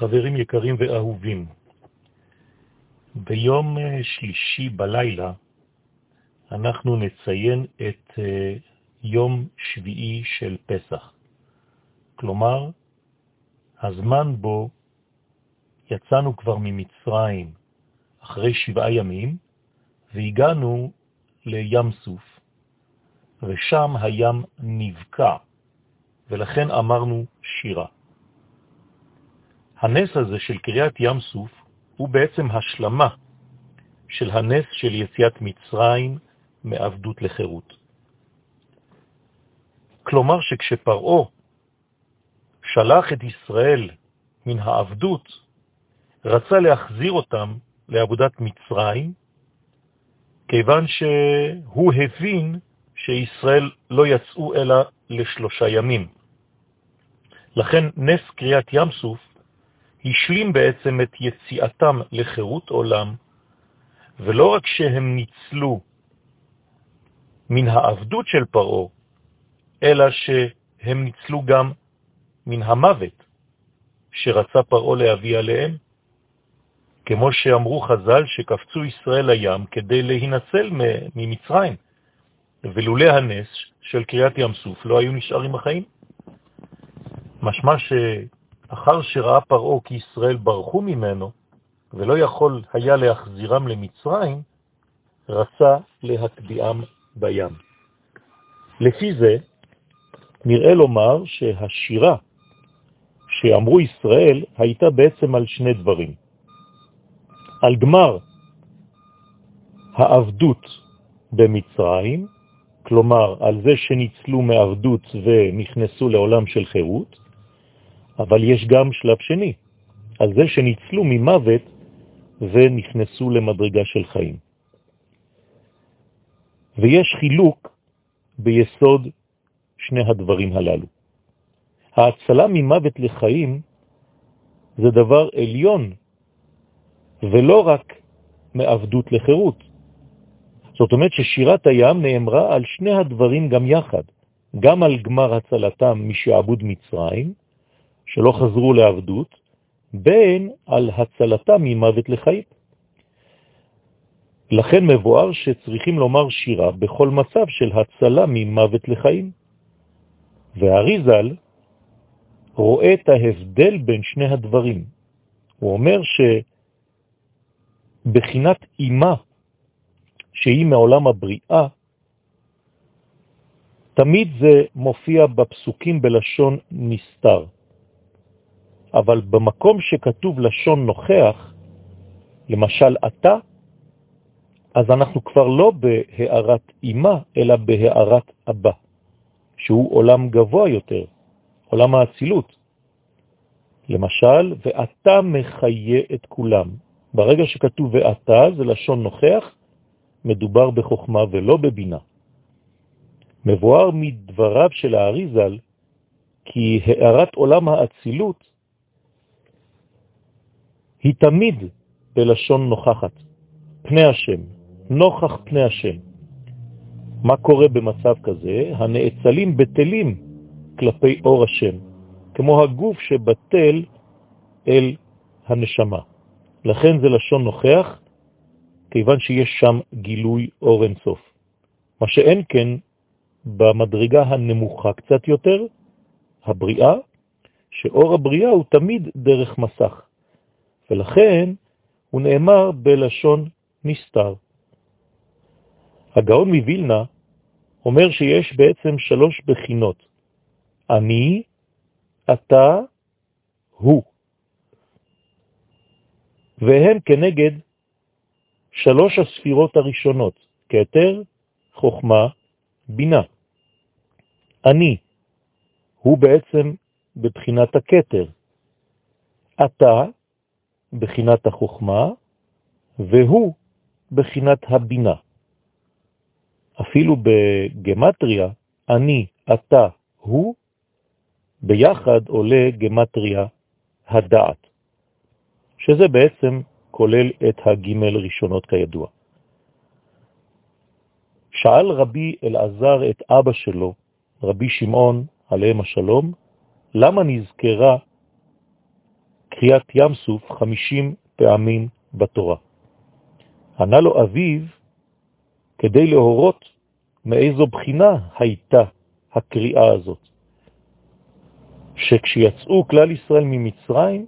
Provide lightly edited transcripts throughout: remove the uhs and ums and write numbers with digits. חברים יקרים ואהובים, ביום שלישי בלילה אנחנו נציין את יום שביעי של פסח, כלומר הזמן בו יצאנו כבר ממצרים אחרי 7 ימים והגענו לים סוף, ושם הים נבקע ולכן אמרנו שירה. הנס הזה של קריאת ים סוף הוא בעצם השלמה של הנס של יציאת מצרים מעבדות לחירות. כלומר שכשפרעה שלח את ישראל מן העבדות, רצה להחזיר אותם לעבודת מצרים, כיוון שהוא הבין שישראל לא יצאו אלא ל3 ימים. לכן נס קריאת ים סוף השלים בעצם את יציאתם לחירות עולם, ולא רק שהם ניצלו מן העבדות של פרעה, אלא שהם ניצלו גם מן המוות שרצה פרעה להביא עליהם, כמו שאמרו חז"ל שקפצו ישראל לים כדי להינצל ממצרים, ולולא הנס של קריאת ים סוף לא היו נשארים החיים. משמע שאחר שראה פרעה כי ישראל ברחו ממנו ולא יכול היה להחזירם למצרים, רצה להטביעם בים. לפי זה נראה לומר שהשירה שאמרו ישראל הייתה בעצם על 2 דברים. על גמר העבדות במצרים, כלומר על זה שניצלו מעבדות ונכנסו לעולם של חירות, אבל יש גם שלב שני, על זה שניצלו ממוות ונכנסו למדרגה של חיים. ויש חילוק ביסוד 2 הדברים הללו. ההצלה ממוות לחיים זה דבר עליון, ולא רק מעבדות לחירות. זאת אומרת ששירת הים נאמרה על 2 הדברים גם יחד, גם על גמר הצלתם משעבוד מצרים, שלא חזרו לעבדות, בין על הצלתם ממוות לחיים. לכן מבואר שצריכים לומר שירה בכל מצב של הצלה ממוות לחיים. והריזל רואה את ההבדל בין 2 הדברים. הוא אומר שבחינת אימה, שהיא מעולם הבריאה, תמיד זה מופיע בפסוקים בלשון נסתר, אבל במקום שכתוב לשון נוכח, למשל אתה, אז אנחנו כבר לא בהערת אימה, אלא בהערת אבא, שהוא עולם גבוה יותר, עולם האצילות. למשל, ואתה מחיה את כולם. ברגע שכתוב ואתה, זה לשון נוכח, מדובר בחוכמה ולא בבינה. מבואר מדבריו של האריזל, כי הערת עולם האצילות היא תמיד בלשון נוכחת. פני השם, נוכח פני השם. מה קורה במצב כזה? הנאצלים בטלים כלפי אור השם, כמו הגוף שבטל אל הנשמה. לכן זה לשון נוכח, כיוון שיש שם גילוי אור אינסוף. מה שאין כן במדרגה הנמוכה קצת יותר, הבריאה, שאור הבריאה הוא תמיד דרך מסך, ולכן הוא נאמר בלשון נסתר. הגאון מבילנה אומר שיש בעצם 3 בחינות. אני, אתה, הוא. והם כנגד 3 הספירות הראשונות, כתר, חוכמה, בינה. אני, הוא בעצם בבחינת הכתר. אתה, בחינת החוכמה, והוא בחינת הבינה. אפילו בגמטריה, אני, אתה, הוא, ביחד עולה גמטריה הדעת, שזה בעצם כולל את ה-ג' ראשונות כידוע. שאל רבי אלעזר את אבא שלו, רבי שמעון, עליהם השלום, למה נזכרה קריאת ים סוף 50 פעמים בתורה. ענה לו אביו כדי להורות מאיזו בחינה הייתה הקריאה הזאת. שכשיצאו כלל ישראל ממצרים,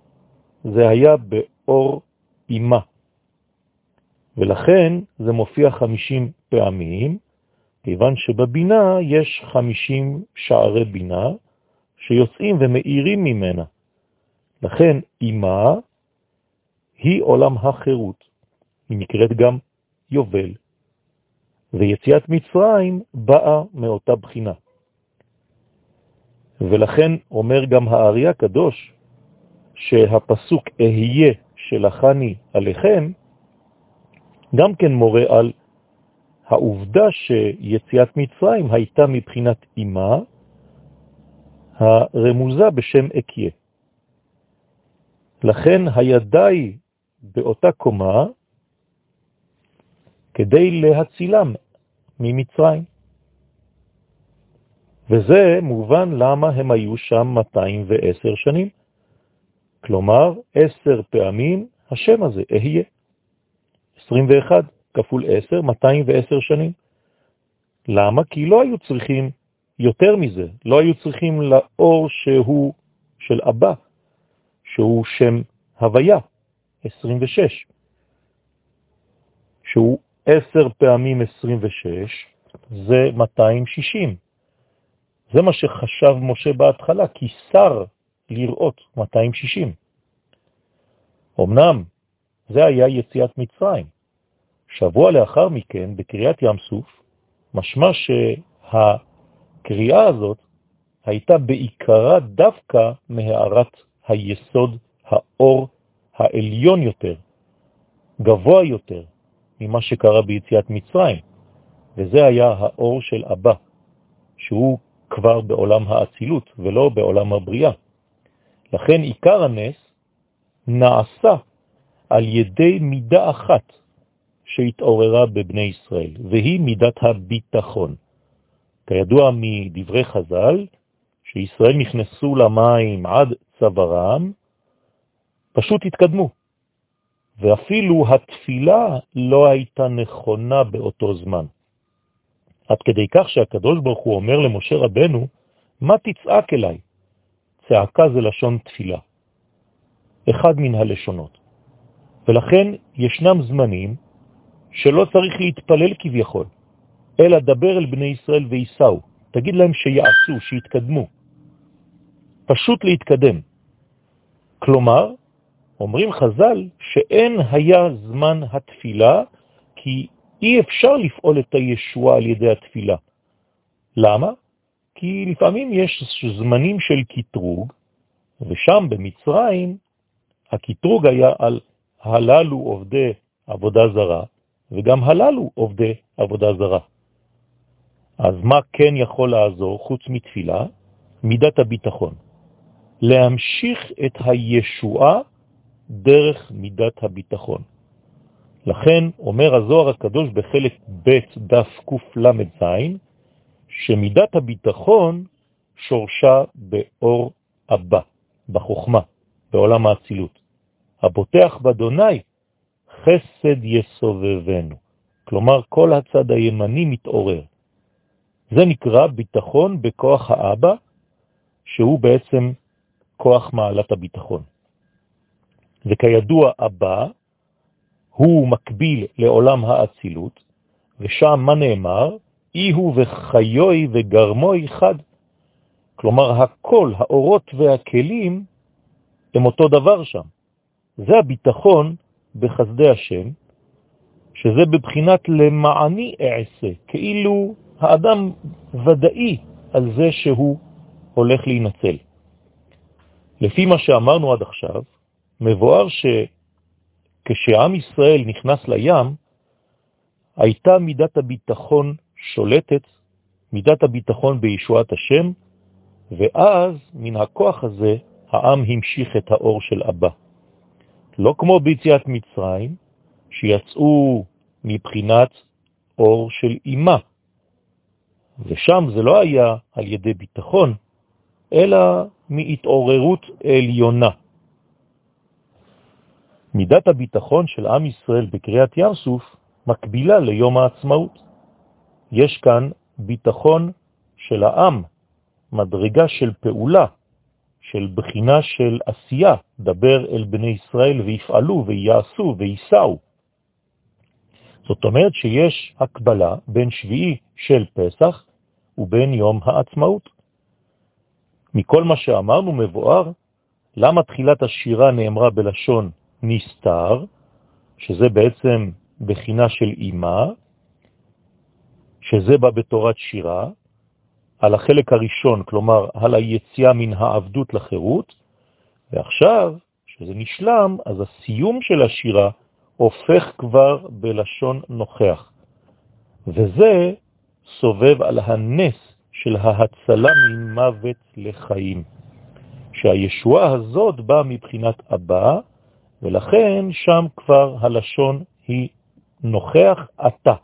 זה היה באור אימה. ולכן זה מופיע 50 פעמים, כיוון שבבינה יש 50 שערי בינה שיוצאים ומאירים ממנה. לכן אימה היא עולם החירות, היא נקראת גם יובל, ויציאת מצרים באה מאותה בחינה. ולכן אומר גם הארי הקדוש שהפסוק אהיה שלך אני עליכם, גם כן מורה על העובדה שיציאת מצרים הייתה מבחינת אימה, הרמוזה בשם אקיה. לכן הידי באותה קומה כדי להצילם ממצרים. וזה מובן למה הם היו שם 210 שנים. כלומר, 10 פעמים השם הזה, אהיה. 21 כפול 10, 210 שנים. למה? כי לא היו צריכים יותר מזה. לא היו צריכים לאור שהוא של אבא, שהוא שם הוויה, 26. שהוא 10 פעמים 26, זה 260. זה מה שחשב משה בהתחלה, כי שר לראות 260. אמנם, זה היה יציאת מצרים. שבוע לאחר מכן, בקריאת ים סוף, משמע שהקריאה הזאת הייתה בעיקרה דווקא מהארת היסוד, האור העליון יותר, גבוה יותר, ממה שקרה ביציאת מצרים. וזה היה האור של אבא, שהוא כבר בעולם האצילות ולא בעולם הבריאה. לכן עיקר הנס נעשה על ידי מידה אחת שהתעוררה בבני ישראל, והיא מידת הביטחון. כידוע מדברי חז"ל, שישראל נכנסו למים עד צווארם, פשוט התקדמו. ואפילו התפילה לא הייתה נכונה באותו זמן. עד כדי כך שהקדוש ברוך הוא אומר למשה רבנו, מה תצעק אליי? צעקה זה לשון תפילה. אחד מן הלשונות. ולכן ישנם זמנים שלא צריך להתפלל כביכול, אלא דבר אל בני ישראל ויסעו. תגיד להם שיעשו, שיתקדמו. פשוט להתקדם. כלומר, אומרים חז"ל שאין היה זמן התפילה, כי אי אפשר לפעול את הישוע על ידי התפילה. למה? כי לפעמים יש זמנים של כיתרוג, ושם במצרים הכיתרוג היה על הללו עובדי עבודה זרה, וגם הללו עובדי עבודה זרה. אז מה כן יכול לעזור חוץ מתפילה? מידת הביטחון. להמשיך את הישועה דרך מידת הביטחון. לכן אומר הזוהר הקדוש בחלק ב' דף קל"ז, שמידת הביטחון שורשה באור אבא, בחוכמה, בעולם האצילות. הבוטח באדוני חסד יסובבנו. כלומר, כל הצד הימני מתעורר. זה נקרא ביטחון בכוח האבא, שהוא בעצם כוח מעלת הביטחון. וכידוע אבא, הוא מקביל לעולם האצילות, ושם מה נאמר? אי הוא וחיוי וגרמוי אחד. כלומר, הכל, האורות והכלים, הם אותו דבר שם. זה הביטחון בחסדי השם, שזה בבחינת למעני אעשה, כאילו האדם ודאי על זה שהוא הולך להינצל. לפי מה שאמרנו עד עכשיו, מבואר כשעם ישראל נכנס לים, הייתה מידת הביטחון שולטת, מידת הביטחון בישועת השם, ואז מן הכוח הזה העם המשיך את האור של אבא. לא כמו ביציאת מצרים, שיצאו מבחינת אור של אימה. ושם זה לא היה על ידי ביטחון, אלא מהתעוררות עליונה. מידת הביטחון של עם ישראל בקריאת ים סוף מקבילה ליום העצמאות. יש כאן ביטחון של העם, מדרגה של פעולה, של בחינה של עשייה, דבר אל בני ישראל ויפעלו ויעשו ויסעו. זאת אומרת שיש הקבלה בין שביעי של פסח ובין יום העצמאות. מכל מה שאמרנו מבואר, למה תחילת השירה נאמרה בלשון נסתר, שזה בעצם בחינה של אימה, שזה בא בתורת שירה, על החלק הראשון, כלומר על היציאה מן העבדות לחירות, ועכשיו, שזה נשלם, אז הסיום של השירה הופך כבר בלשון נוכח. וזה סובב על הנס של ההצלה ממוות לחיים, שהישועה הזאת באה מבחינת אבא, ולכן שם כבר הלשון היא נוכח אתה.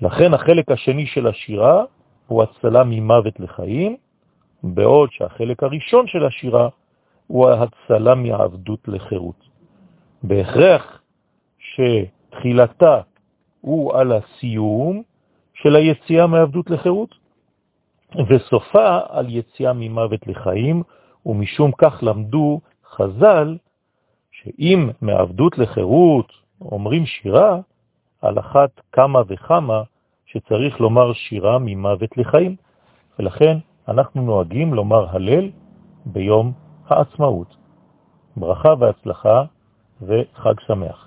לכן החלק השני של השירה הוא הצלה ממוות לחיים, בעוד שהחלק הראשון של השירה הוא הצלה מעבדות לחירות. בהכרח שתחילתה הוא על הסיום של היציאה מעבדות לחירות, וסופה על יציאה ממוות לחיים, ומשום כך למדו חז"ל שאם מעבדות לחירות אומרים שירה, על אחת כמה וכמה שצריך לומר שירה ממוות לחיים, ולכן אנחנו נוהגים לומר הלל ביום העצמאות. ברכה והצלחה וחג שמח.